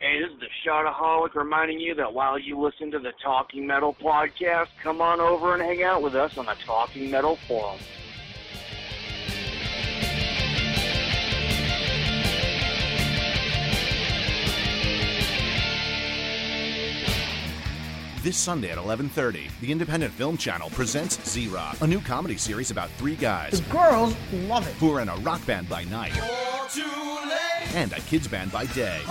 Hey, this is the Shotaholic reminding you that while you listen to the Talking Metal podcast, come on over and hang out with us on the Talking Metal forum. This Sunday at 11:30, the Independent Film Channel presents Z-Rock, a new comedy series about three guys. The girls love it. Who are in a rock band by night. And a kids band by day.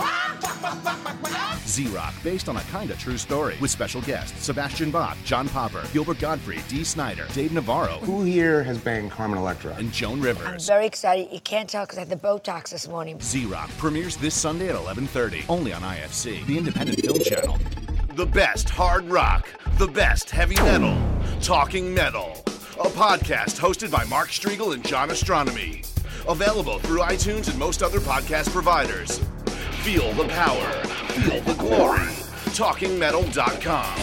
Z-Rock, based on a kind of true story, with special guests Sebastian Bach, John Popper, Gilbert Gottfried, Dee Snider, Dave Navarro. Who here has banged Carmen Electra? And Joan Rivers. I'm very excited. You can't tell because I had the Botox this morning. Z-Rock premieres this Sunday at 11:30, only on IFC, the Independent Film Channel. The best hard rock, the best heavy metal, Talking Metal, a podcast hosted by Mark Striegel and John Ostronomy. Available through iTunes and most other podcast providers. Feel the power. Feel the glory. TalkingMetal.com.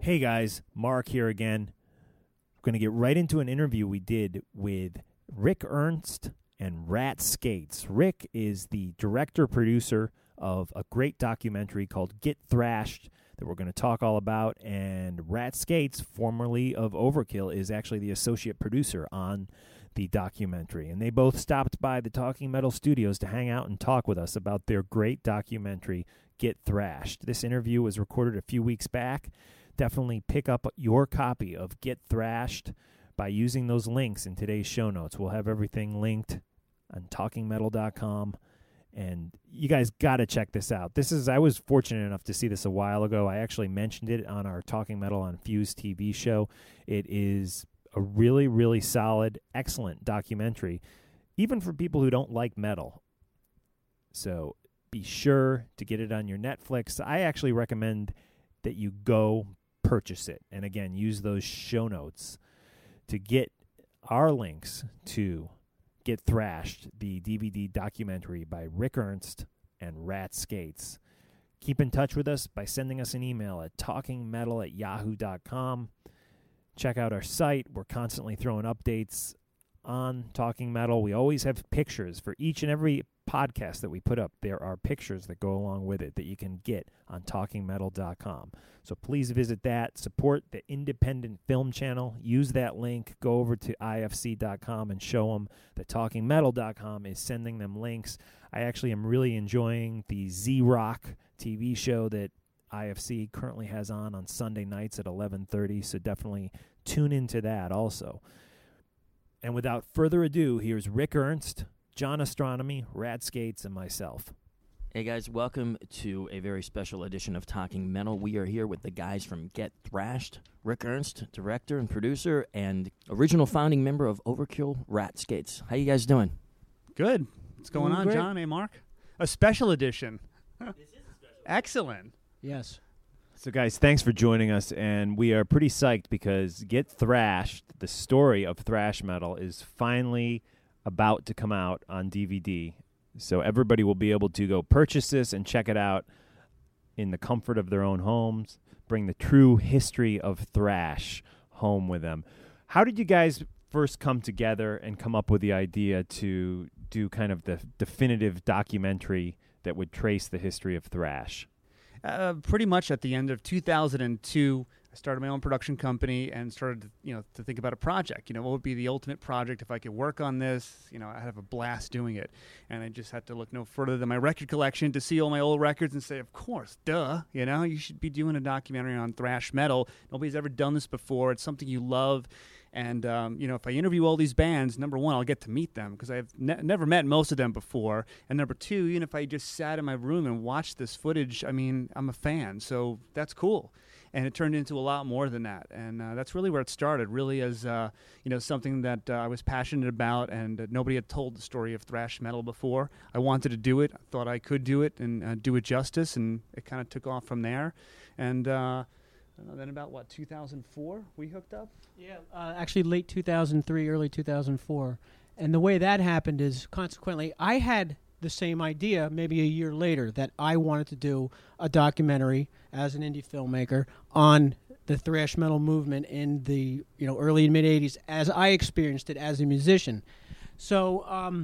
Hey guys, Mark here again. I'm going to get right into an interview we did with Rick Ernst and Rat Skates. Rick is the director-producer of a great documentary called Get Thrashed, that we're going to talk all about, and Rat Skates, formerly of Overkill, is actually the associate producer on the documentary, and they both stopped by the Talking Metal Studios to hang out and talk with us about their great documentary, Get Thrashed. This interview was recorded a few weeks back. Definitely pick up your copy of Get Thrashed by using those links in today's show notes. We'll have everything linked on TalkingMetal.com. And you guys got to check this out. I was fortunate enough to see this a while ago. I actually mentioned it on our Talking Metal on Fuse TV show. It is a really, really solid, excellent documentary, even for people who don't like metal. So be sure to get it on your Netflix. I actually recommend that you go purchase it. And again, use those show notes to get our links to Get Thrashed, the DVD documentary by Rick Ernst and Rat Skates. Keep in touch with us by sending us an email at talkingmetal@yahoo.com. Check out our site. We're constantly throwing updates on Talking Metal. We always have pictures for each and every podcast that we put up. There are pictures that go along with it that you can get on talkingmetal.com. So please visit that. Support the Independent Film Channel. Use that link. Go over to ifc.com and show them that talkingmetal.com is sending them links. I actually am really enjoying the Z-Rock TV show that IFC currently has on Sunday nights at 11:30, so definitely tune into that also. And without further ado, here's Rick Ernst, John Ostronomy, Rat Skates, and myself. Hey guys, welcome to a very special edition of Talking Metal. We are here with the guys from Get Thrashed, Rick Ernst, director and producer, and original founding member of Overkill, Rat Skates. How you guys doing? Good. What's going on, great. John? Hey, Mark. A special edition. This is a special. Excellent. Yes. So guys, thanks for joining us, and we are pretty psyched because Get Thrashed, the story of thrash metal, is finally about to come out on DVD, so everybody will be able to go purchase this and check it out in the comfort of their own homes, bring the true history of thrash home with them. How did you guys first come together and come up with the idea to do kind of the definitive documentary that would trace the history of thrash? Pretty much at the end of 2002, I started my own production company and started, to think about a project. What would be the ultimate project if I could work on this? I'd have a blast doing it. And I just had to look no further than my record collection to see all my old records and say, of course, duh. You should be doing a documentary on thrash metal. Nobody's ever done this before. It's something you love. And, if I interview all these bands, number one, I'll get to meet them because I've never met most of them before. And number two, even if I just sat in my room and watched this footage, I'm a fan. So that's cool. and it turned into a lot more than that. And that's really where it started, really as something that I was passionate about, and nobody had told the story of thrash metal before. I wanted to do it. I thought I could do it and do it justice, and it kind of took off from there. And then about, 2004 we hooked up? Yeah, actually late 2003, early 2004. And the way that happened is, consequently, I had the same idea maybe a year later that I wanted to do a documentary as an indie filmmaker on the thrash metal movement in the early and mid-'80s as I experienced it as a musician. So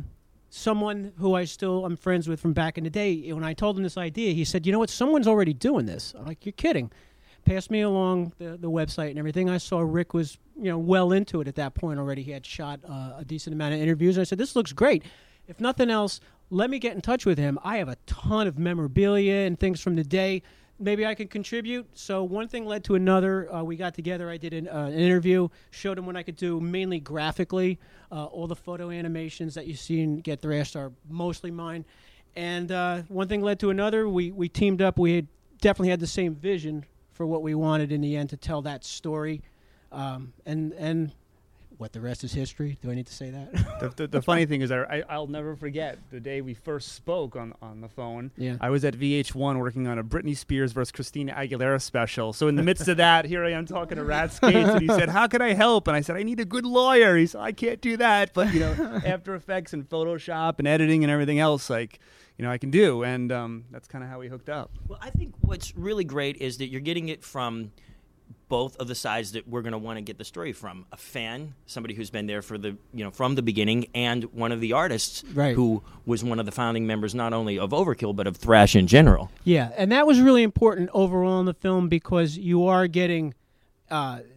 someone who I'm friends with from back in the day, when I told him this idea, he said, you know what, someone's already doing this. I'm like, you're kidding. Passed me along the website and everything. I saw Rick was well into it at that point already. He had shot a decent amount of interviews. And I said, this looks great. If nothing else, let me get in touch with him. I have a ton of memorabilia and things from the day. Maybe I can contribute. So one thing led to another. We got together. I did an interview, showed him what I could do, mainly graphically. All the photo animations that you see in Get Thrashed are mostly mine. And one thing led to another. We teamed up. We definitely had the same vision for what we wanted in the end to tell that story. And what the rest is history. Do I need to say that? The funny thing is, I'll never forget the day we first spoke on the phone. Yeah. I was at VH1 working on a Britney Spears versus Christina Aguilera special. So in the midst of that, here I am talking to Rat Skates, and he said, how can I help? And I said, I need a good lawyer. He said, I can't do that. But, After Effects and Photoshop and editing and everything else, I can do. And that's kind of how we hooked up. Well, I think what's really great is that you're getting it from both of the sides that we're going to want to get the story from: a fan, somebody who's been there for the from the beginning, and one of the artists, right, who was one of the founding members not only of Overkill but of thrash in general. Yeah, and that was really important overall in the film, because you are getting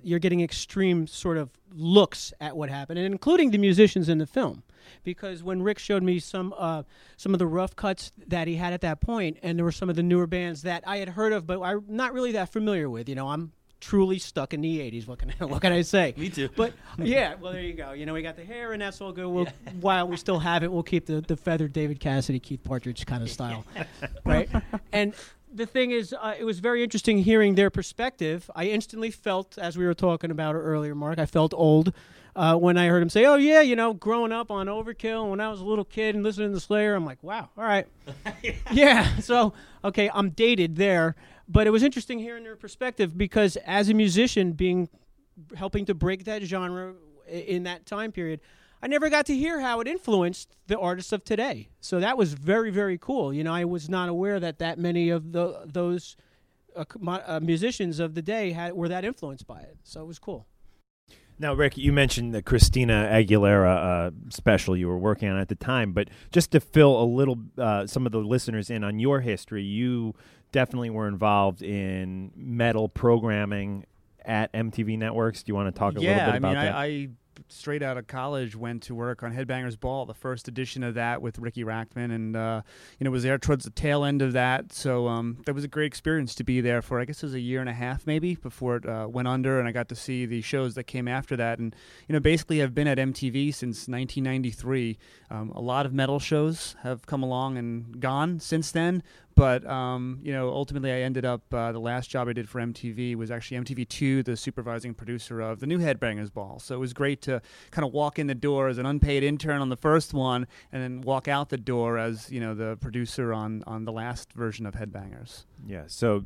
you're getting extreme sort of looks at what happened, and including the musicians in the film. Because when Rick showed me some of the rough cuts that he had at that point, and there were some of the newer bands that I had heard of but I'm not really that familiar with. I'm truly stuck in the 80s. What can I say? Me too. But yeah, well, there you go. We got the hair, and that's all good. While we still have it, we'll keep the feathered David Cassidy, Keith Partridge kind of style, right? And the thing is, it was very interesting hearing their perspective. I instantly felt, as we were talking about earlier, Mark, I felt old when I heard him say, oh, yeah, growing up on Overkill, when I was a little kid and listening to Slayer, I'm like, wow, all right. Yeah, so, okay, I'm dated there. But it was interesting hearing their perspective, because as a musician, helping to break that genre in that time period, I never got to hear how it influenced the artists of today. So that was very, very cool. I was not aware that many of those musicians of the day were that influenced by it. So it was cool. Now, Rick, you mentioned the Christina Aguilera special you were working on at the time, but just to fill a little some of the listeners in on your history, you definitely were involved in metal programming at MTV Networks. Do you want to talk a little bit about that? I straight out of college went to work on Headbangers Ball, the first edition of that with Ricky Rackman, and was there towards the tail end of that. So that was a great experience to be there for, I guess it was a year and a half maybe before it went under, and I got to see the shows that came after that. And basically I've been at MTV since 1993. A lot of metal shows have come along and gone since then. But, ultimately I ended up, the last job I did for MTV was actually MTV2, the supervising producer of the new Headbangers Ball. So it was great to kind of walk in the door as an unpaid intern on the first one, and then walk out the door as, the producer on the last version of Headbangers. Yeah, so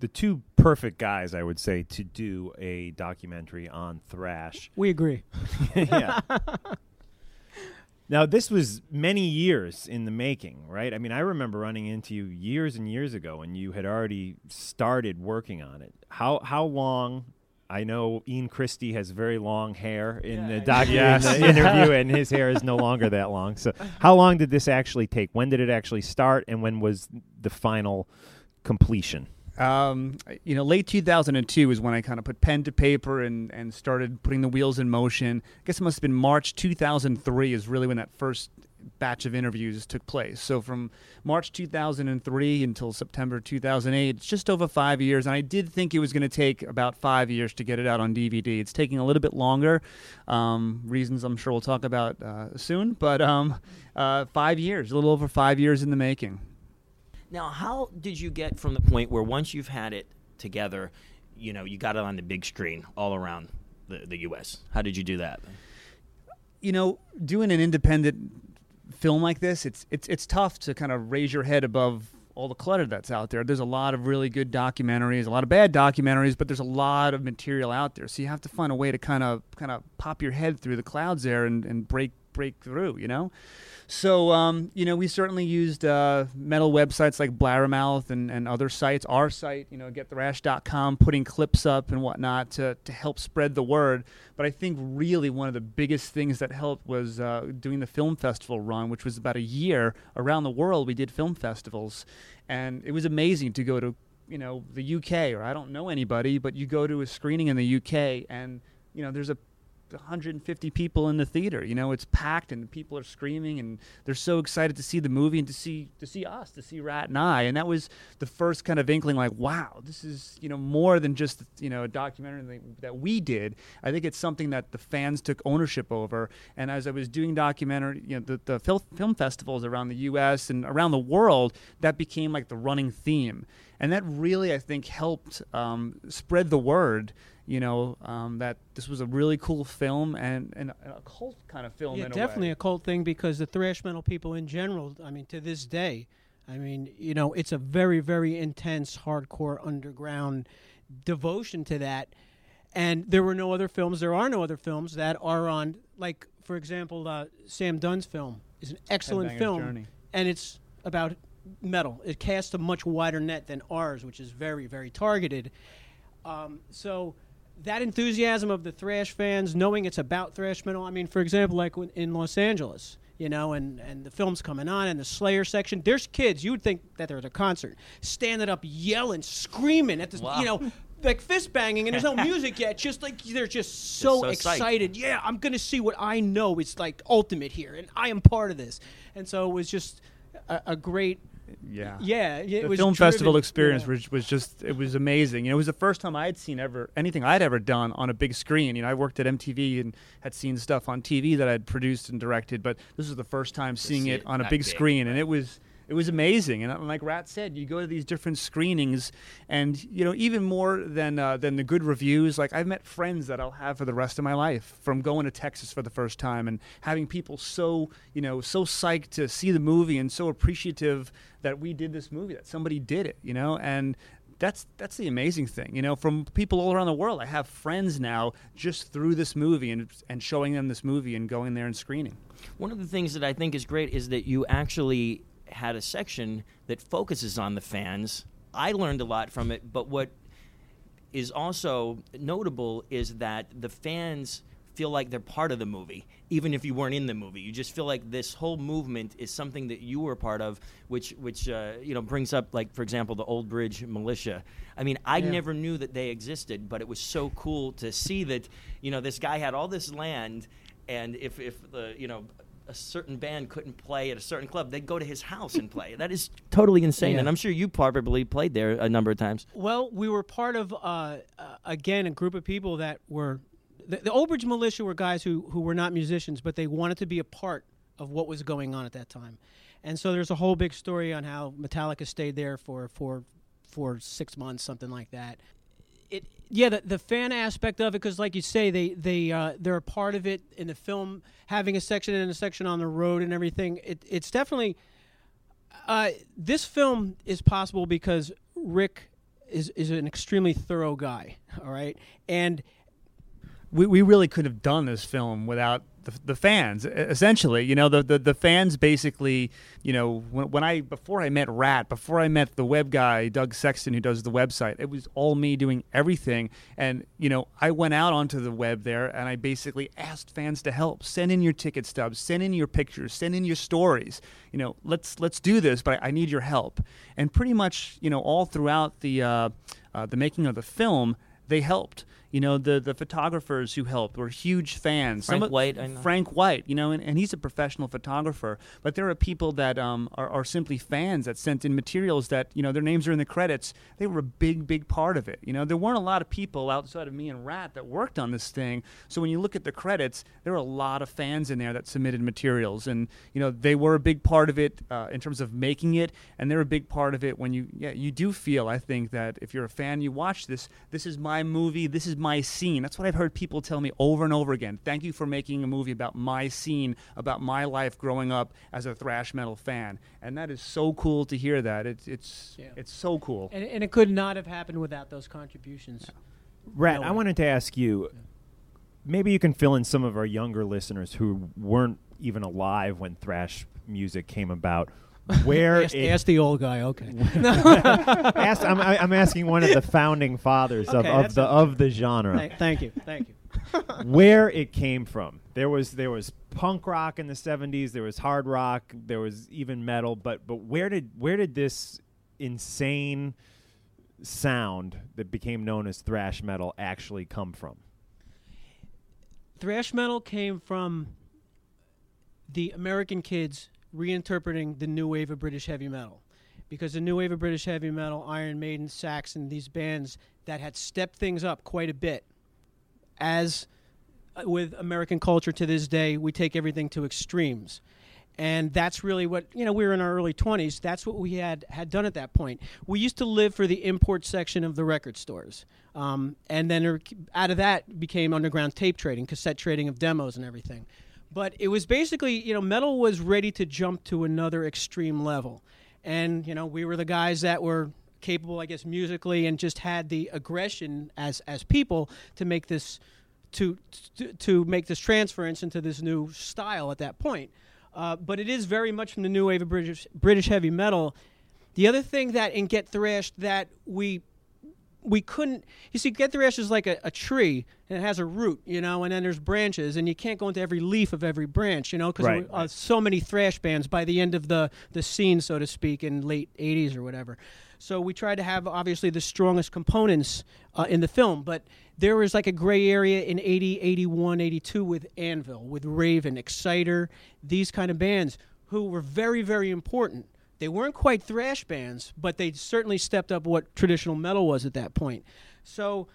the two perfect guys, I would say, to do a documentary on thrash. We agree. Yeah. Now, this was many years in the making, right? I mean, I remember running into you years and years ago, and you had already started working on it. How long? I know Ian Christie has very long hair in the interview, and his hair is no longer that long. So how long did this actually take? When did it actually start, and when was the final completion? Late 2002 is when I kind of put pen to paper and started putting the wheels in motion. I guess it must have been March 2003 is really when that first batch of interviews took place. So from March 2003 until September 2008, it's just over 5 years. And I did think it was going to take about 5 years to get it out on DVD. It's taking a little bit longer, reasons I'm sure we'll talk about soon. But 5 years, a little over 5 years in the making. Now, how did you get from the point where once you've had it together, you know, you got it on the big screen all around the U.S. How did you do that? You know, doing an independent film like this, it's tough to kind of raise your head above all the clutter that's out there. There's a lot of really good documentaries, a lot of bad documentaries, but there's a lot of material out there. So you have to find a way to kind of pop your head through the clouds there and break through, you know? So, you know, we certainly used metal websites like Blabbermouth and other sites. Our site, you know, GetThrash.com, putting clips up and whatnot to help spread the word. But I think really one of the biggest things that helped was doing the film festival run, which was about a year around the world. We did film festivals, and it was amazing to go to, you know, the UK, or I don't know anybody, but you go to a screening in the UK and, you know, there's 150 people in the theater. You know, it's packed and people are screaming and they're so excited to see the movie and to see us, to see Rat and I. And that was the first kind of inkling, like, wow, this is, you know, more than just, you know, a documentary that we did. I think it's something that the fans took ownership over. And as I was doing documentary, you know, the film festivals around the US and around the world, that became like the running theme. And that really, I think, helped spread the word, you know, that this was a really cool film and a cult kind of film, in a way. Yeah, definitely a cult thing, because the thrash metal people in general, I mean, to this day, I mean, you know, it's a very, very intense, hardcore, underground devotion to that. And there were no other films. There are no other films that are on, like, for example, Sam Dunn's film is an excellent film. Journey. And it's about metal. It casts a much wider net than ours, which is very, very targeted. So that enthusiasm of the thrash fans, knowing it's about thrash metal, I mean, for example, like in Los Angeles, you know, and the film's coming on, and the Slayer section, there's kids, you would think that they're at a concert, standing up, yelling, screaming at this, wow, you know, like fist banging, and there's no music yet, just like they're just so excited. Psyched. Yeah, I'm going to see what I know is like ultimate here, and I am part of this. And so it was just a great... Yeah. It was film festival experience, yeah, which was just, it was amazing. You know, it was the first time I had seen anything I'd ever done on a big screen. You know, I worked at MTV and had seen stuff on TV that I'd produced and directed, but this was the first time seeing it on a big screen, right. And it was amazing. And like Rat said, you go to these different screenings, and you know, even more than the good reviews, like I've met friends that I'll have for the rest of my life from going to Texas for the first time and having people so, you know, so psyched to see the movie and so appreciative that we did this movie, that somebody did it, you know. And that's the amazing thing, you know, from people all around the world. I have friends now just through this movie and showing them this movie and going there and screening. One of the things that I think is great is that you actually had a section that focuses on the fans. I learned a lot from it, but what is also notable is that the fans feel like they're part of the movie, even if you weren't in the movie. You just feel like this whole movement is something that you were part of, which you know, brings up, like, for example, the Old Bridge Militia. I mean, I never knew that they existed, but it was so cool to see that, you know, this guy had all this land, and if you know, a certain band couldn't play at a certain club, they'd go to his house and play. That is totally insane, yeah. And I'm sure you probably played there a number of times. Well, we were part of, again, a group of people that were... The Old Bridge Militia were guys who were not musicians, but they wanted to be a part of what was going on at that time. And so there's a whole big story on how Metallica stayed there for 6 months, something like that. The fan aspect of it, because like you say, they're a part of it in the film, having a section and a section on the road and everything. It's definitely this film is possible because Rick is an extremely thorough guy. All right, and we really could have done this film without the fans, essentially. You know, the fans basically, you know, before I met Rat, before I met the web guy, Doug Sexton, who does the website, it was all me doing everything. And, you know, I went out onto the web there and I basically asked fans to help. Send in your ticket stubs, send in your pictures, send in your stories. You know, let's do this, but I need your help. And pretty much, you know, all throughout the making of the film, they helped. You know, the photographers who helped were huge fans. Frank White, you know, and he's a professional photographer. But there are people that are simply fans that sent in materials that, you know, their names are in the credits. They were a big, big part of it. You know, there weren't a lot of people outside of me and Rat that worked on this thing. So when you look at the credits, there are a lot of fans in there that submitted materials. And, you know, they were a big part of it in terms of making it. And they're a big part of it when you do feel, I think, that if you're a fan, you watch this. This is my movie. This is my scene. That's what I've heard people tell me over and over again. Thank you for making a movie about my scene, about my life growing up as a thrash metal fan. And that is so cool to hear that. It's so cool. And it could not have happened without those contributions. Yeah. Rat, I wanted to ask you, maybe you can fill in some of our younger listeners who weren't even alive when thrash music came about. Where ask the old guy, okay. I'm asking one of the founding fathers of the genre. Thank you. Where it came from. There was punk rock in the 70s, there was hard rock, there was even metal, but where did this insane sound that became known as thrash metal actually come from? Thrash metal came from the American kids reinterpreting the new wave of British heavy metal, because the new wave of British heavy metal, Iron Maiden, Saxon, these bands that had stepped things up quite a bit. As with American culture to this day, we take everything to extremes. And that's really what, you know, we were in our early 20s. That's what we had done at that point. We used to live for the import section of the record stores. And then out of that became underground tape trading, cassette trading of demos and everything. But it was basically, you know, metal was ready to jump to another extreme level. And, you know, we were the guys that were capable, I guess, musically and just had the aggression as people to make this transference into this new style at that point. But it is very much from the new wave of British heavy metal. The other thing that in Get Thrashed that we couldn't, you see, Get Thrashed is like a tree, and it has a root, you know, and then there's branches, and you can't go into every leaf of every branch, you know, because there were so many thrash bands by the end of the scene, so to speak, in late 80s or whatever. So we tried to have, obviously, the strongest components in the film, but there was like a gray area in 80, 81, 82 with Anvil, with Raven, Exciter, these kind of bands who were very, very important. They weren't quite thrash bands, but they certainly stepped up what traditional metal was at that point. So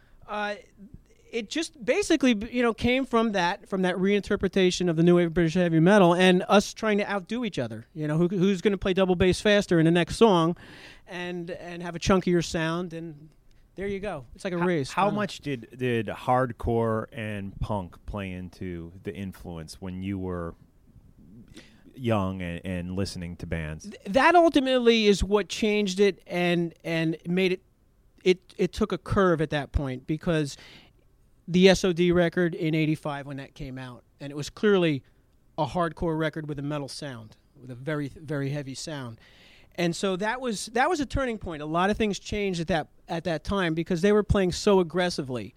it just basically, you know, came from that reinterpretation of the new wave of British heavy metal and us trying to outdo each other. You know, who's going to play double bass faster in the next song, and have a chunkier sound, and there you go. It's like a race. How much did hardcore and punk play into the influence when you were young and listening to bands? That ultimately is what changed it and made it took a curve at that point, because the SOD record in 85 when that came out, and it was clearly a hardcore record with a metal sound, with a very, very heavy sound. And so that was a turning point. A lot of things changed at that time because they were playing so aggressively.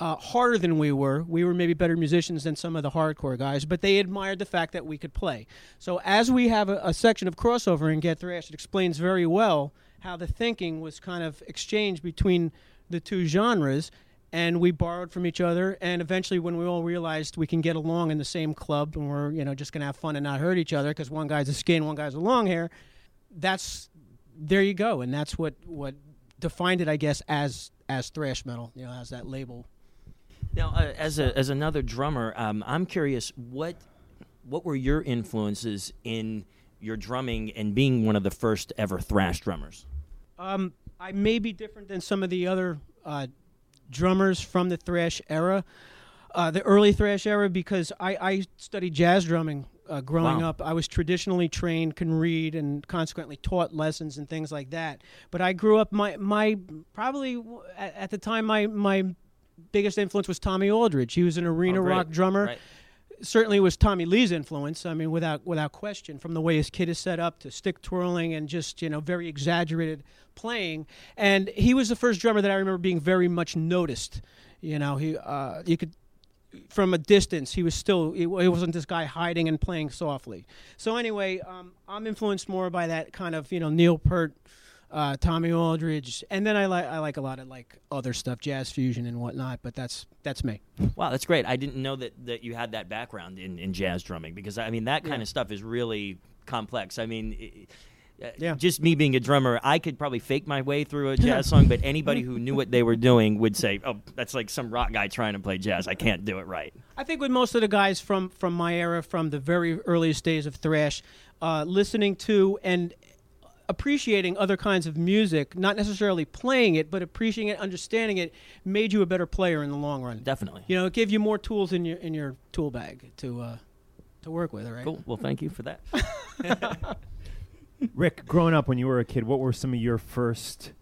Harder than we were. We were maybe better musicians than some of the hardcore guys, but they admired the fact that we could play. So as we have a section of crossover in Get Thrashed, it explains very well how the thinking was kind of exchanged between the two genres, and we borrowed from each other, and eventually when we all realized we can get along in the same club and we're, you know, just going to have fun and not hurt each other because one guy's a skin, one guy's a long hair, that's, there you go, and that's what defined it, I guess, as thrash metal, you know, as that label. Now, as another drummer, I'm curious, what were your influences in your drumming and being one of the first ever thrash drummers? I may be different than some of the other drummers from the thrash era, the early thrash era, because I studied jazz drumming growing up. I was traditionally trained, can read, and consequently taught lessons and things like that. But I grew up, my probably at the time, my biggest influence was Tommy Aldridge. He was an arena rock drummer. Right. Certainly was Tommy Lee's influence, I mean, without question, from the way his kit is set up to stick twirling and just, you know, very exaggerated playing. And he was the first drummer that I remember being very much noticed. You know, he you could, from a distance, he was still, he wasn't this guy hiding and playing softly. So anyway, I'm influenced more by that kind of, you know, Neil Peart, Tommy Aldridge, and then I like a lot of other stuff, jazz fusion and whatnot. But that's me. Wow, that's great. I didn't know that you had that background in jazz drumming, because I mean that kind of stuff is really complex. I mean. Just me being a drummer, I could probably fake my way through a jazz song, but anybody who knew what they were doing would say, oh, that's like some rock guy trying to play jazz. I can't do it right. I think with most of the guys from my era, from the very earliest days of thrash, listening to and appreciating other kinds of music, not necessarily playing it, but appreciating it, understanding it, made you a better player in the long run. Definitely. You know, it gave you more tools in your tool bag to work with, right? Cool. Well, thank you for that. Rick, growing up when you were a kid, what were some of your first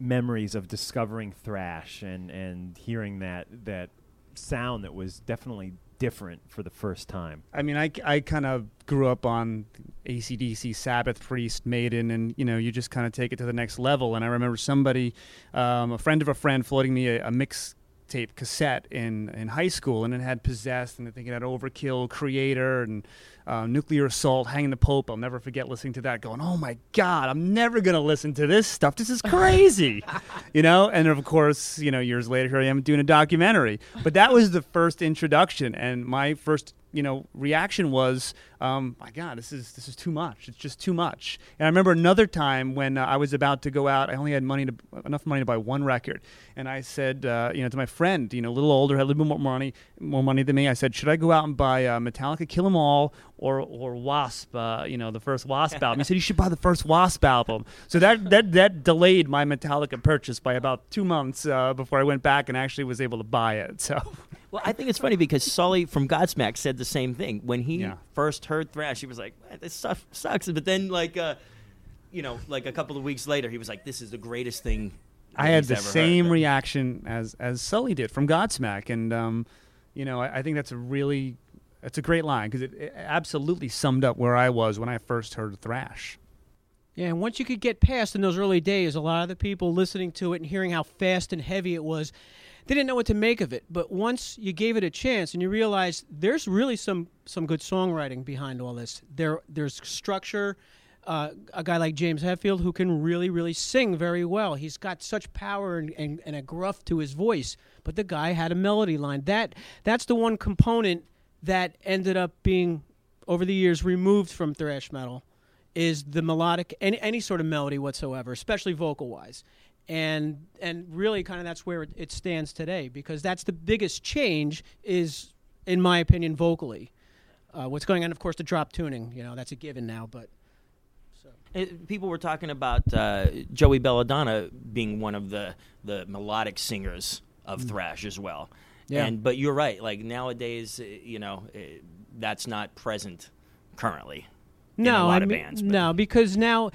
memories of discovering thrash and hearing that sound that was definitely different for the first time? I mean, I kind of grew up on AC/DC, Sabbath, Priest, Maiden, and, you know, you just kind of take it to the next level. And I remember somebody, a friend of a friend, floating me a mix tape cassette in high school, and it had Possessed, and I think it had Overkill, Creator, and Nuclear Assault, Hanging the Pope. I'll never forget listening to that, going, oh my God, I'm never gonna listen to this stuff, this is crazy. You know, and of course, you know, years later here I am doing a documentary. But that was the first introduction, and my first, you know, reaction was, my God, this is too much. It's just too much. And I remember another time when I was about to go out. I only had enough money to buy one record, and I said, you know, to my friend, you know, a little older, had a little bit more money than me. I said, should I go out and buy Metallica, Kill 'Em All, or Wasp? You know, the first Wasp album. He said, you should buy the first Wasp album. So that delayed my Metallica purchase by about 2 months before I went back and actually was able to buy it. So. Well, I think it's funny because Sully from Godsmack said the same thing. When he first heard thrash, he was like, this stuff sucks. But then, a couple of weeks later, he was like, this is the greatest thing I had the same reaction as Sully did from Godsmack. And, you know, I think that's a great line, because it absolutely summed up where I was when I first heard thrash. Yeah, and once you could get past in those early days, a lot of the people listening to it and hearing how fast and heavy it was, they didn't know what to make of it. But once you gave it a chance and you realized there's really some good songwriting behind all this, there's structure. A guy like James Hetfield, who can really, really sing very well. He's got such power and a gruff to his voice. But the guy had a melody line. That's the one component that ended up being, over the years, removed from thrash metal, is the melodic, any sort of melody whatsoever, especially vocal-wise. And really kind of that's where it stands today, because that's the biggest change is, in my opinion, vocally. What's going on, of course, the drop tuning, you know, that's a given now. But so. People were talking about Joey Belladonna being one of the melodic singers of thrash as well. Yeah. But you're right, like nowadays, you know, that's not present currently in a lot of bands. But. No, because now...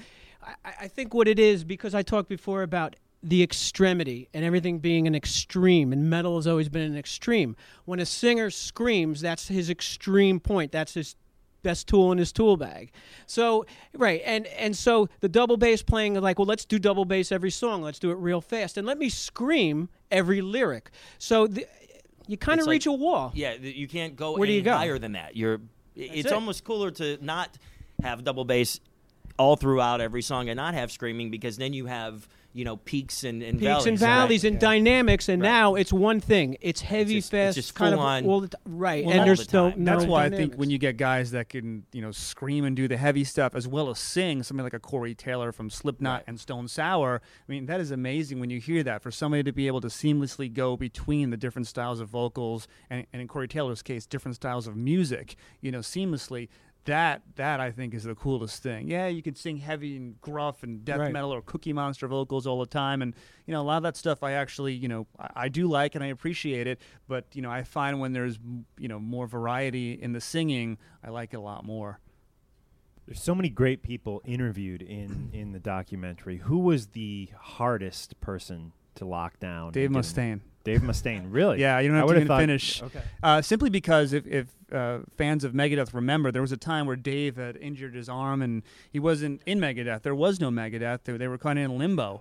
I think what it is, because I talked before about the extremity and everything being an extreme, and metal has always been an extreme. When a singer screams, that's his extreme point. That's his best tool in his tool bag. So, right, and so the double bass playing, like, well, let's do double bass every song. Let's do it real fast. And let me scream every lyric. So you kind of reach a wall. Yeah, you can't go any higher than that. It's almost cooler to not have double bass all throughout every song and not have screaming, because then you have, you know, peaks and valleys, right? And dynamics, and now it's one thing. It's heavy, fast, it's just kind of on, all the right. Well, and there's still no. That's why dynamics. I think when you get guys that can, you know, scream and do the heavy stuff as well as sing, somebody like a Corey Taylor from Slipknot and Stone Sour. I mean, that is amazing when you hear that. For somebody to be able to seamlessly go between the different styles of vocals and in Corey Taylor's case, different styles of music, you know, seamlessly. That I think is the coolest thing. Yeah, you can sing heavy and gruff and death metal or Cookie Monster vocals all the time, and you know a lot of that stuff I actually, you know, I do like and I appreciate it. But you know, I find when there's, you know, more variety in the singing, I like it a lot more. There's so many great people interviewed in the documentary. Who was the hardest person to lock down? Dave Mustaine, really? Yeah, you don't have to finish. Okay. Simply because if fans of Megadeth remember, there was a time where Dave had injured his arm and he wasn't in Megadeth. There was no Megadeth. They were kind of in limbo.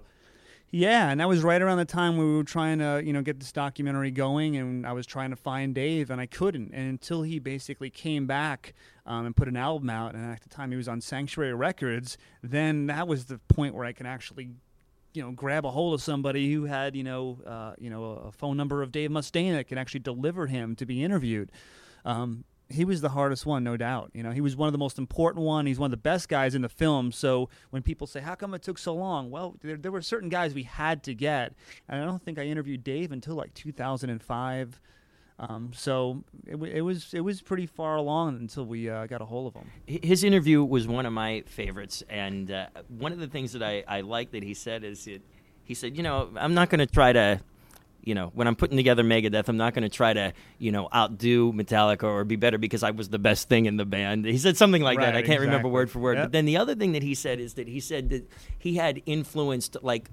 Yeah, and that was right around the time we were trying to, you know, get this documentary going, and I was trying to find Dave, and I couldn't, and until he basically came back and put an album out, and at the time he was on Sanctuary Records, then that was the point where I can actually, you know, grab a hold of somebody who had, you know, a phone number of Dave Mustaine that could actually deliver him to be interviewed. He was the hardest one, no doubt. You know, he was one of the most important one. He's one of the best guys in the film. So when people say, how come it took so long? Well, there were certain guys we had to get. And I don't think I interviewed Dave until like 2005. So it was pretty far along until we got a hold of him. His interview was one of my favorites. And one of the things that I like that he said is he said, you know, I'm not going to try to, you know, when I'm putting together Megadeth, I'm not going to try to, you know, outdo Metallica or be better because I was the best thing in the band. He said something like that. I can't remember word for word. Yep. But then the other thing that he said is that he said that he had influenced, like,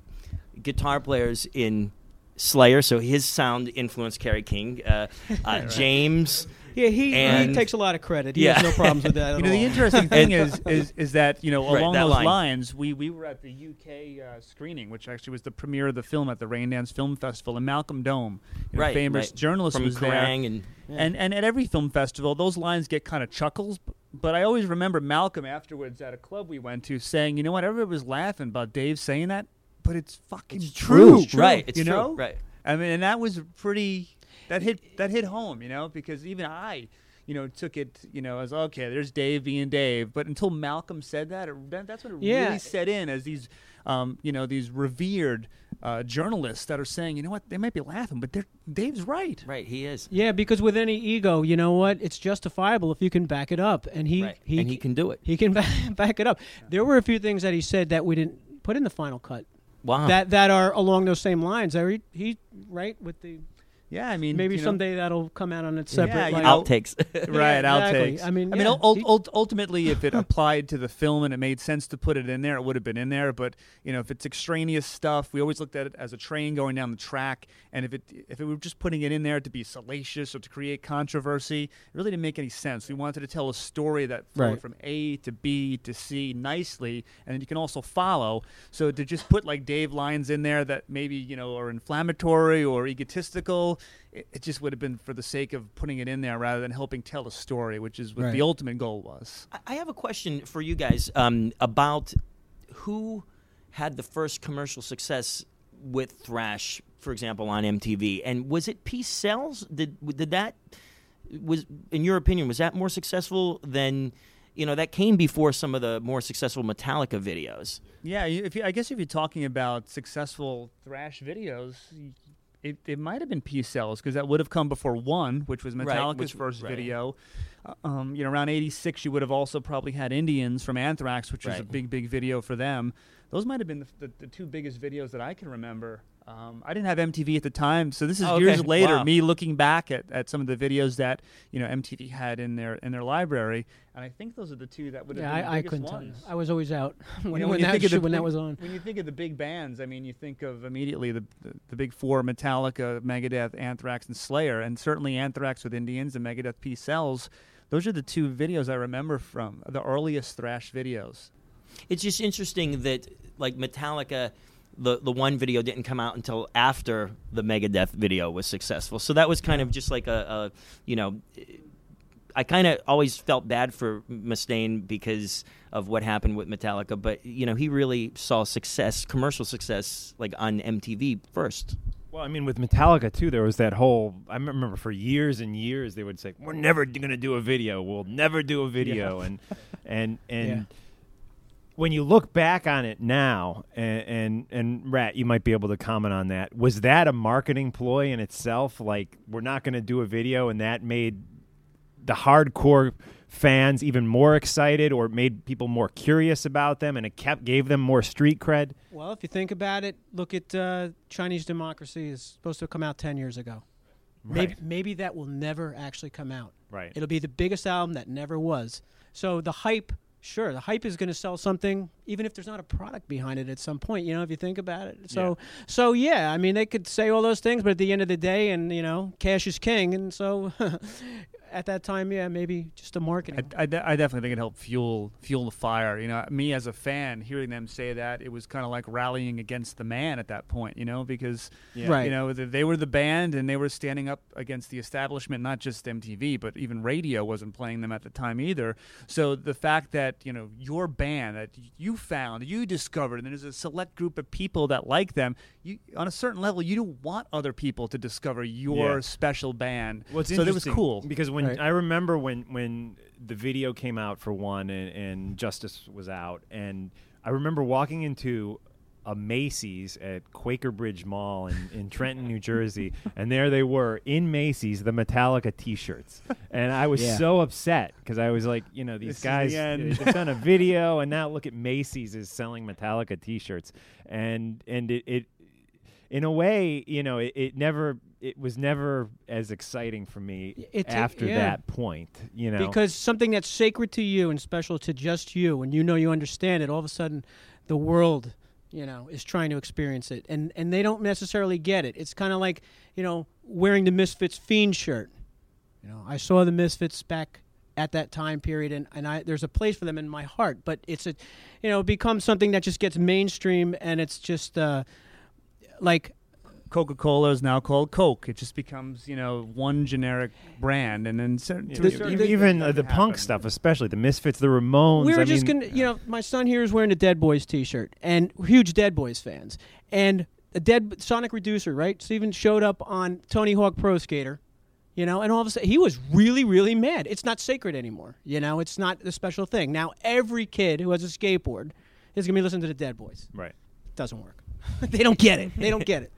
guitar players in Slayer. So his sound influenced Kerry King, James. Yeah, he takes a lot of credit. He has no problems with that at all. The interesting thing is that, you know, along those lines, we were at the UK screening, which actually was the premiere of the film at the Raindance Film Festival in Malcolm Dome. You know, famous journalist was there. And at every film festival, those lines get kind of chuckles. But I always remember Malcolm afterwards at a club we went to saying, you know what, everybody was laughing about Dave saying that, but it's fucking true. It's true. Right, it's true. Know? Right. I mean, and that was pretty... That hit home, you know, because even I, you know, took it, you know, as okay, there's Dave being Dave, but until Malcolm said that, that's when it really set in as these, you know, these revered journalists that are saying, you know what, they might be laughing, but Dave's right. Right, he is. Yeah, because with any ego, you know what, it's justifiable if you can back it up, and he can do it. He can back it up. Yeah. There were a few things that he said that we didn't put in the final cut. Wow. That are along those same lines. He right with the. Yeah, I mean, maybe someday that'll come out on its separate outtakes. Right, outtakes. I mean, ultimately, if it applied to the film and it made sense to put it in there, it would have been in there. But you know, if it's extraneous stuff, we always looked at it as a train going down the track. And if it were just putting it in there to be salacious or to create controversy, it really didn't make any sense. We wanted to tell a story that flowed from A to B to C nicely, and you can also follow. So to just put like Dave lines in there that maybe, you know, are inflammatory or egotistical. It just would have been for the sake of putting it in there rather than helping tell a story, which is what the ultimate goal was. I have a question for you guys about who had the first commercial success with Thrash, for example, on MTV, and was it Peace Sells? Did that was, in your opinion, was that more successful than? You know, that came before some of the more successful Metallica videos. Yeah, I guess if you're talking about successful Thrash videos. It might have been Peace Cells because that would have come before One, which was Metallica's first video. You know, around 86, you would have also probably had Indians from Anthrax, which was a big, big video for them. Those might have been the two biggest videos that I can remember. I didn't have MTV at the time, so this is years later, me looking back at some of the videos that, you know, MTV had in their library, and I think those are the two that would have been the biggest ones. Yeah, I couldn't tell you. I was always out when that was on. When you think of the big bands, I mean, you think of immediately the big four, Metallica, Megadeth, Anthrax, and Slayer, and certainly Anthrax with Indians and Megadeth, Peace Sells. Those are the two videos I remember from the earliest Thrash videos. It's just interesting that, like, Metallica... The one video didn't come out until after the Megadeth video was successful. So that was kind of just like a you know, I kind of always felt bad for Mustaine because of what happened with Metallica. But, you know, he really saw success, commercial success, like on MTV first. Well, I mean, with Metallica, too, there was that whole, I remember for years and years they would say, we're never going to do a video. We'll never do a video. Yeah. And when you look back on it now, and Rat, you might be able to comment on that. Was that a marketing ploy in itself? Like, we're not going to do a video, and that made the hardcore fans even more excited, or made people more curious about them, and it gave them more street cred? Well, if you think about it, look at Chinese Democracy is supposed to come out 10 years ago. Right. Maybe that will never actually come out. Right. It'll be the biggest album that never was. So the hype... Sure, the hype is going to sell something, even if there's not a product behind it at some point, you know, if you think about it. So yeah, I mean, they could say all those things, but at the end of the day, and, you know, cash is king, and so at that time, yeah, maybe just the marketing. I definitely think it helped fuel the fire. You know, me as a fan, hearing them say that, it was kind of like rallying against the man at that point, you know, because, right. you know, they were the band and they were standing up against the establishment, not just MTV, but even radio wasn't playing them at the time either. So the fact that, you know, your band that you found, you discovered, and there's a select group of people that like them, you, on a certain level, you don't want other people to discover your special band. Well, so it was cool. Because when I remember when the video came out for one and Justice was out, and I remember walking into a Macy's at Quaker Bridge Mall in Trenton, New Jersey, and there they were in Macy's, the Metallica T-shirts, and I was so upset because I was like, you know, these guys they've done a video, and now look at Macy's is selling Metallica T-shirts, and it in a way, you know, it was never as exciting for me after that point, you know, because something that's sacred to you and special to just you, and you know you understand it, all of a sudden, the world. You know, is trying to experience it, and they don't necessarily get it. It's kind of like, you know, wearing the Misfits Fiend shirt. You know, I saw the Misfits back at that time period, and there's a place for them in my heart. But it's it becomes something that just gets mainstream, and it's just like Coca-Cola is now called Coke. It just becomes, you know, one generic brand, and then the punk stuff, especially the Misfits, the Ramones. We were you know, my son here is wearing a Dead Boys T-shirt, and huge Dead Boys fans, and a Dead Sonic Reducer, right? Steven showed up on Tony Hawk Pro Skater, you know, and all of a sudden he was really, really mad. It's not sacred anymore, you know. It's not the special thing. Now every kid who has a skateboard is gonna be listening to the Dead Boys. Right? Doesn't work. They don't get it. They don't get it.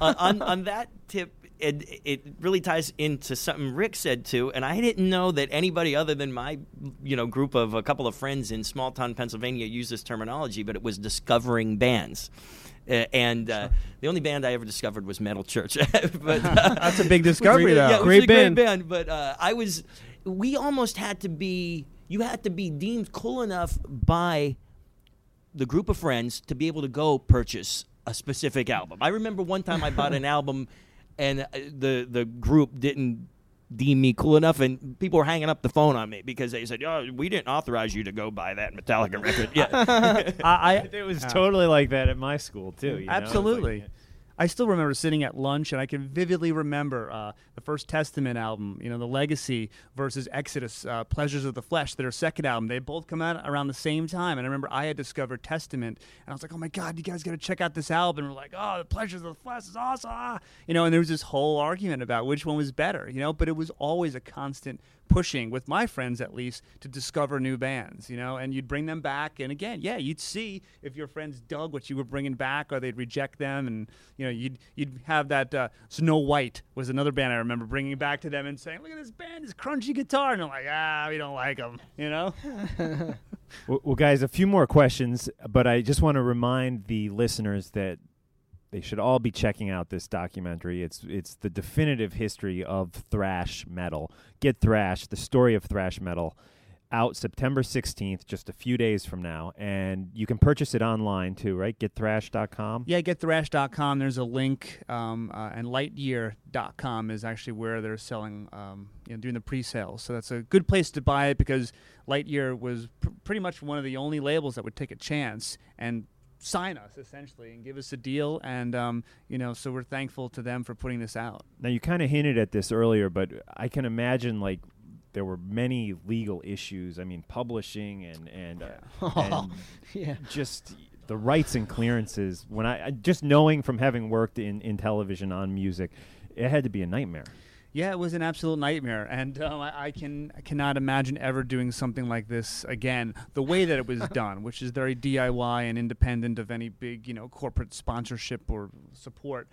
on that tip, it really ties into something Rick said too, and I didn't know that anybody other than my, you know, group of a couple of friends in small town Pennsylvania used this terminology, but it was discovering bands. The only band I ever discovered was Metal Church. But, that's a big discovery, though. Yeah, it was a great band. But we almost had to be. You had to be deemed cool enough by the group of friends to be able to go purchase a specific album. I remember one time I bought an album, and the group didn't deem me cool enough, and people were hanging up the phone on me because they said, "Oh, we didn't authorize you to go buy that Metallica record." Yeah, it was totally like that at my school too. You absolutely. Know? I still remember sitting at lunch, and I can vividly remember the first Testament album, you know, the Legacy versus Exodus, Pleasures of the Flesh, their second album. They both come out around the same time, and I remember I had discovered Testament, and I was like, oh my God, you guys got to check out this album. And we're like, oh, the Pleasures of the Flesh is awesome, you know. And there was this whole argument about which one was better, you know. But it was always a constant pushing with my friends, at least, to discover new bands, you know, and you'd bring them back, and again, yeah, you'd see if your friends dug what you were bringing back, or they'd reject them, and you know, you'd have that. Snow White was another band I remember bringing back to them and saying, "Look at this band, this crunchy guitar," and they're like, "Ah, we don't like them," you know. Well, guys, a few more questions, but I just want to remind the listeners that they should all be checking out this documentary. It's the definitive history of thrash metal. Get Thrashed, the story of thrash metal, out September 16th, just a few days from now. And you can purchase it online too, right? GetThrash.com? Yeah, GetThrash.com. There's a link. And Lightyear.com is actually where they're selling, you know, doing the pre-sales. So that's a good place to buy it, because Lightyear was pretty much one of the only labels that would take a chance and sign us, essentially, and give us a deal, and you know, so we're thankful to them for putting this out. Now, you kind of hinted at this earlier, but I can imagine, like, there were many legal issues. I mean, publishing and just the rights and clearances. When I just knowing from having worked in television on music, it had to be a nightmare. Yeah, it was an absolute nightmare, and I cannot imagine ever doing something like this again. The way that it was done, which is very DIY and independent of any big, you know, corporate sponsorship or support.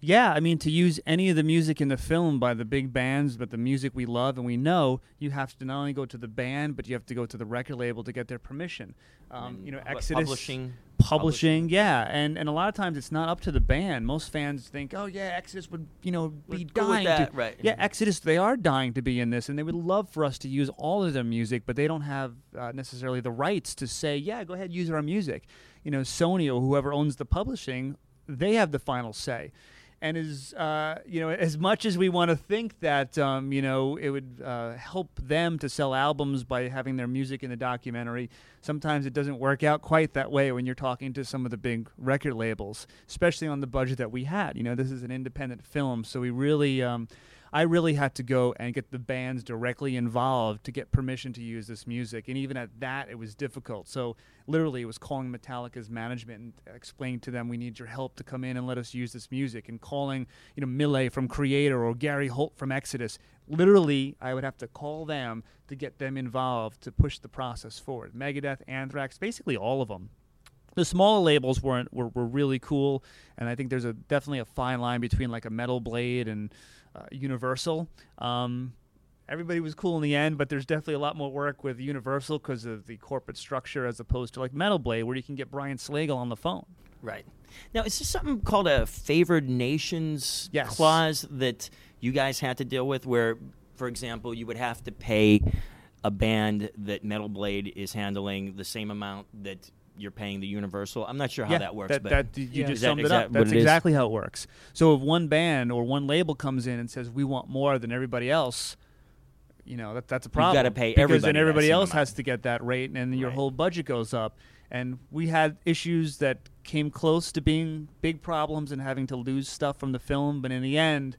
Yeah, I mean, to use any of the music in the film by the big bands, but the music we love and we know, you have to not only go to the band, but you have to go to the record label to get their permission. You know, Exodus publishing, yeah, and a lot of times it's not up to the band. Most fans think, oh yeah, Exodus would, you know, be dying that, to, right. Yeah, Exodus, they are dying to be in this, and they would love for us to use all of their music, but they don't have necessarily the rights to say, yeah, go ahead, use our music. You know, Sony or whoever owns the publishing, they have the final say. And as much as we want to think that, it would help them to sell albums by having their music in the documentary, sometimes it doesn't work out quite that way when you're talking to some of the big record labels, especially on the budget that we had. You know, this is an independent film, so we really, I really had to go and get the bands directly involved to get permission to use this music. And even at that, it was difficult. So literally it was calling Metallica's management and explaining to them, we need your help to come in and let us use this music, and calling, Millet from Creator or Gary Holt from Exodus. Literally, I would have to call them to get them involved to push the process forward. Megadeth, Anthrax, basically all of them. The smaller labels were really cool, and I think there's definitely a fine line between like a Metal Blade and Universal. Everybody was cool in the end, but there's definitely a lot more work with Universal because of the corporate structure, as opposed to like Metal Blade, where you can get Brian Slagle on the phone. Right. Now, is there something called a favored nations clause that you guys had to deal with, where, for example, you would have to pay a band that Metal Blade is handling the same amount that you're paying the Universal? I'm not sure how that works. You just summed it up. That's exactly how it works. So if one band or one label comes in and says, we want more than everybody else, that's a problem. You've got to pay everybody. Because then everybody else has to get that rate, and then your whole budget goes up. And we had issues that came close to being big problems and having to lose stuff from the film. But in the end,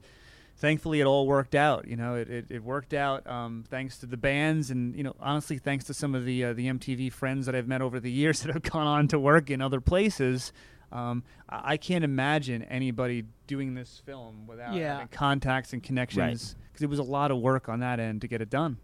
thankfully, it all worked out. It worked out thanks to the bands, and honestly, thanks to some of the MTV friends that I've met over the years that have gone on to work in other places. I can't imagine anybody doing this film without having contacts and connections, because it was a lot of work on that end to get it done.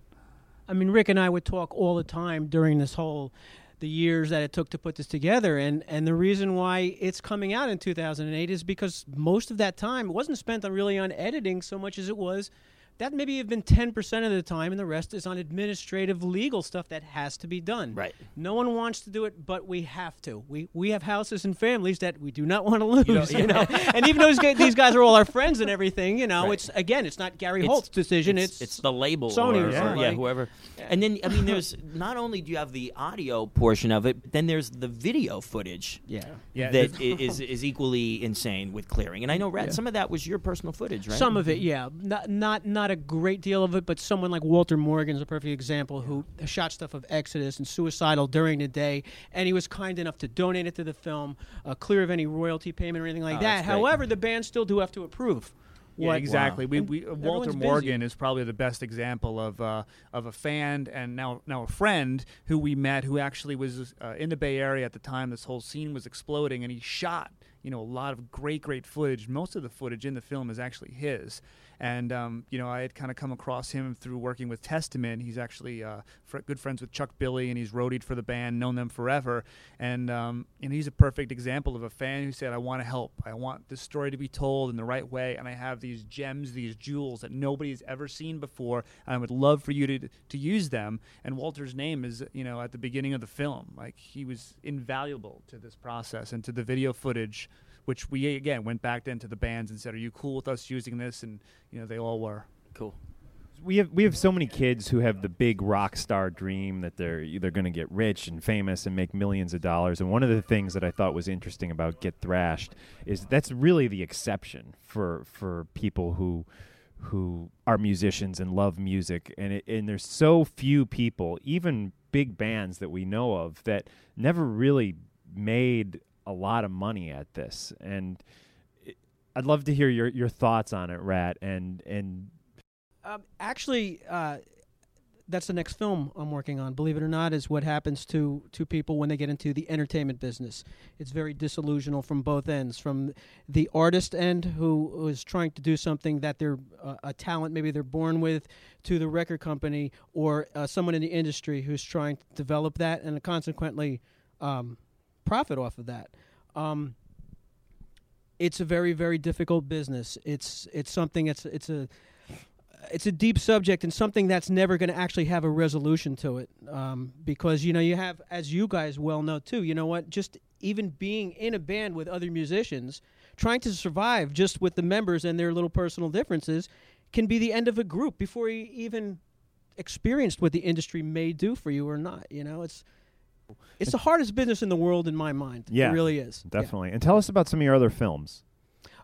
I mean, Rick and I would talk all the time during this whole, the years that it took to put this together, and the reason why it's coming out in 2008 is because most of that time it wasn't spent on editing so much as it was that maybe have been 10% of the time, and the rest is on administrative legal stuff that has to be done. Right. No one wants to do it, but we have to. We have houses and families that we do not want to lose. And even though these guys are all our friends and everything, it's it's not Gary Holt's decision. It's the label, Sony, or whoever. And then there's not only do you have the audio portion of it, but then there's the video footage. That is equally insane with clearing. And I know, Rat, some of that was your personal footage, right? Some of it, yeah. Not a great deal of it, but someone like Walter Morgan is a perfect example, who shot stuff of Exodus and Suicidal during the day, and he was kind enough to donate it to the film, clear of any royalty payment or anything like that. However, the band still do have to approve. Yeah, exactly. We Walter Morgan is probably the best example of a fan and now a friend who we met, who actually was in the Bay Area at the time this whole scene was exploding, and he shot a lot of great footage. Most of the footage in the film is actually his. And, I had kind of come across him through working with Testament. He's actually good friends with Chuck Billy, and he's roadied for the band, known them forever. And he's a perfect example of a fan who said, I want to help. I want this story to be told in the right way, and I have these gems, these jewels that nobody's ever seen before, and I would love for you to use them. And Walter's name is, at the beginning of the film. Like, he was invaluable to this process and to the video footage, which we, again, went back then to the bands and said, are you cool with us using this? And, they all were. Cool. We have so many kids who have the big rock star dream that they're either going to get rich and famous and make millions of dollars. And one of the things that I thought was interesting about Get Thrashed is that's really the exception for people who are musicians and love music. And there's so few people, even big bands that we know of, that never really made a lot of money at this, and I'd love to hear your thoughts on it, Rat. And that's the next film I'm working on. Believe it or not, is what happens to people when they get into the entertainment business. It's very disillusional from both ends, from the artist end, who is trying to do something that they're a talent maybe they're born with, to the record company or someone in the industry who's trying to develop that and consequently profit off of that. It's a very, very difficult business. It's a deep subject, and something that's never going to actually have a resolution to it, because you have, as you guys well know too, just even being in a band with other musicians, trying to survive just with the members and their little personal differences can be the end of a group before you even experienced what the industry may do for you or not. It's the hardest business in the world in my mind. Yeah, it really is. Definitely. Yeah. And tell us about some of your other films.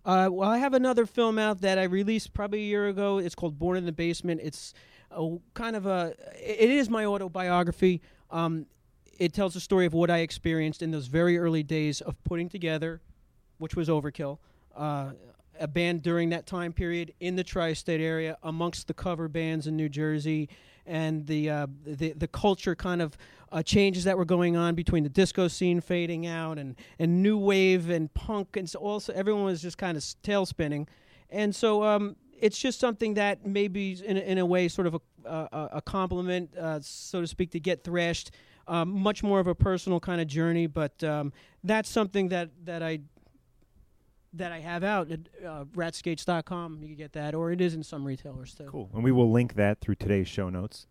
Well, I have another film out that I released probably a year ago. It's called Born in the Basement. It's it is my autobiography. It tells the story of what I experienced in those very early days of putting together, which was Overkill, a band during that time period in the tri-state area amongst the cover bands in New Jersey, and the culture kind of changes that were going on between the disco scene fading out and new wave and punk, and so also everyone was just kind of tail spinning. And so it's just something that maybe in a way sort of a compliment, so to speak, to Get Thrashed. Much more of a personal kind of journey, but that's something that I have out at ratskates.com. You can get that, or it is in some retailers too. Cool, and we will link that through today's show notes.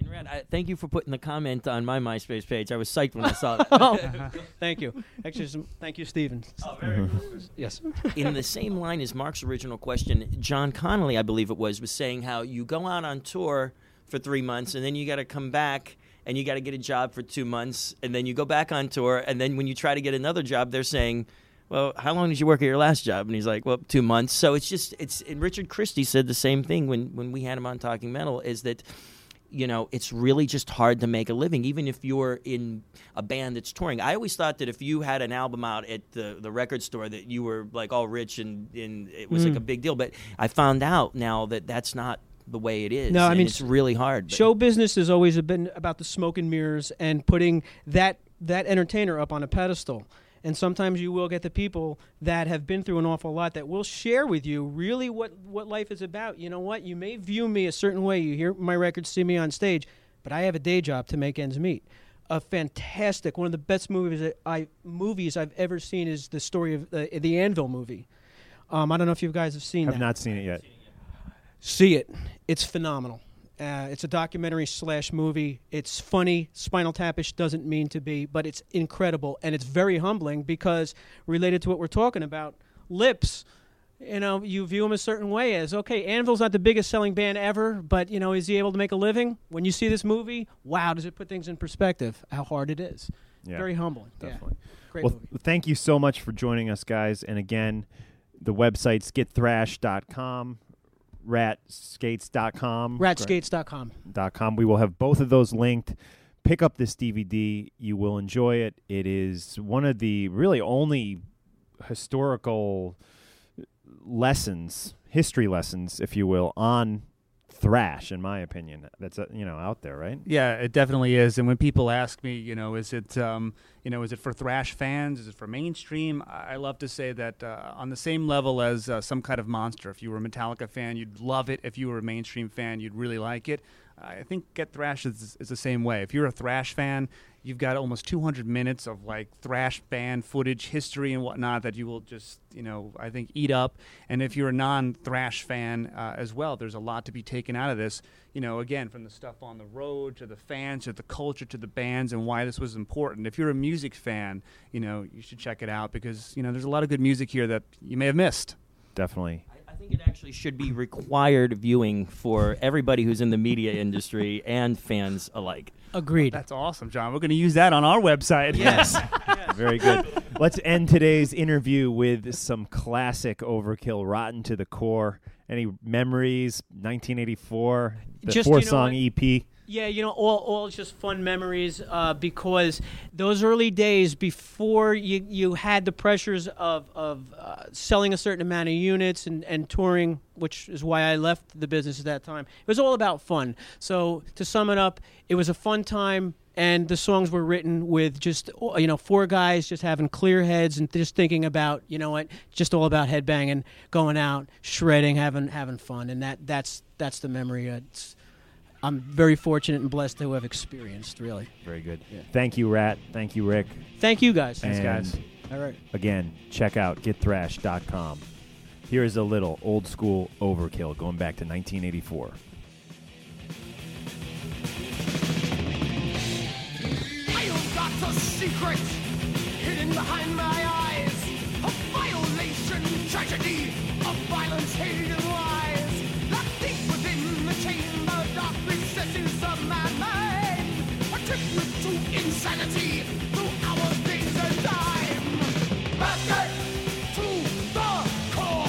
And Rat, thank you for putting the comment on my MySpace page. I was psyched when I saw that. Oh, thank you. Actually, thank you, Steven. Oh, very cool. Yes. In the same line as Mark's original question, John Connolly, I believe it was saying how you go out on tour for 3 months, and then you got to come back, and you got to get a job for 2 months, and then you go back on tour, and then when you try to get another job, they're saying, well, how long did you work at your last job? And he's like, well, 2 months. So it's just, and Richard Christie said the same thing when we had him on Talking Metal, is that, you know, it's really just hard to make a living, even if you're in a band that's touring. I always thought that if you had an album out at the record store that you were, like, all rich and it was, like, a big deal. But I found out now that that's not the way it is. No, I mean, it's really hard. But show business has always been about the smoke and mirrors and putting that entertainer up on a pedestal. And sometimes you will get the people that have been through an awful lot that will share with you really what life is about. You know what? You may view me a certain way. You hear my records, see me on stage, but I have a day job to make ends meet. A fantastic, one of the best movies I've ever seen is the story of the Anvil movie. I don't know if you guys have seen that. I've not seen it yet. See it. It's phenomenal. It's a documentary/movie. It's funny, Spinal Tapish doesn't mean to be, but it's incredible, and it's very humbling because related to what we're talking about, Lips, you know, you view him a certain way as, okay, Anvil's not the biggest selling band ever, but, you know, is he able to make a living? When you see this movie, wow, does it put things in perspective, how hard it is. Yeah, very humbling. Definitely. Yeah. Great movie. Thank you so much for joining us, guys, and again, the website's GetThrash.com. Ratskates.com. Ratskates.com. We will have both of those linked. Pick up this DVD. You will enjoy it. It is one of the really only historical lessons, history lessons, if you will, on thrash, in my opinion, that's out there, right? Yeah, it definitely is. And when people ask me, is it for thrash fans? Is it for mainstream? I love to say that on the same level as some kind of monster. If you were a Metallica fan, you'd love it. If you were a mainstream fan, you'd really like it. I think Get Thrashed is the same way. If you're a thrash fan, you've got almost 200 minutes of like thrash band footage, history, and whatnot that you will just, I think, eat up. And if you're a non-thrash fan as well, there's a lot to be taken out of this. You know, again, from the stuff on the road to the fans to the culture to the bands and why this was important. If you're a music fan, you should check it out because, there's a lot of good music here that you may have missed. Definitely. I think it actually should be required viewing for everybody who's in the media industry and fans alike. Agreed. That's awesome, John. We're going to use that on our website. Yes. Yes. Very good. Let's end today's interview with some classic Overkill, Rotten to the Core. Any memories? 1984, the four-song EP. Yeah, all just fun memories because those early days before you had the pressures of selling a certain amount of units and touring, which is why I left the business at that time. It was all about fun. So to sum it up, it was a fun time, and the songs were written with just, four guys just having clear heads and just thinking about, just all about headbanging, going out, shredding, having fun, and that's the memory. I'm very fortunate and blessed to have experienced, really. Very good. Yeah. Thank you, Rat. Thank you, Rick. Thank you, guys. Thanks, guys. All right. Again, check out GetThrash.com. Here is a little old-school Overkill going back to 1984. I've got a secret hidden behind my eyes, a violation, tragedy, of violence, hate, and lies. That deep within the chamber, dark recesses of my mind, addicted to insanity, through our days and time. Back to the core.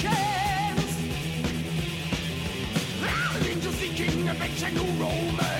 Chance. I'm an angel seeking a new romance.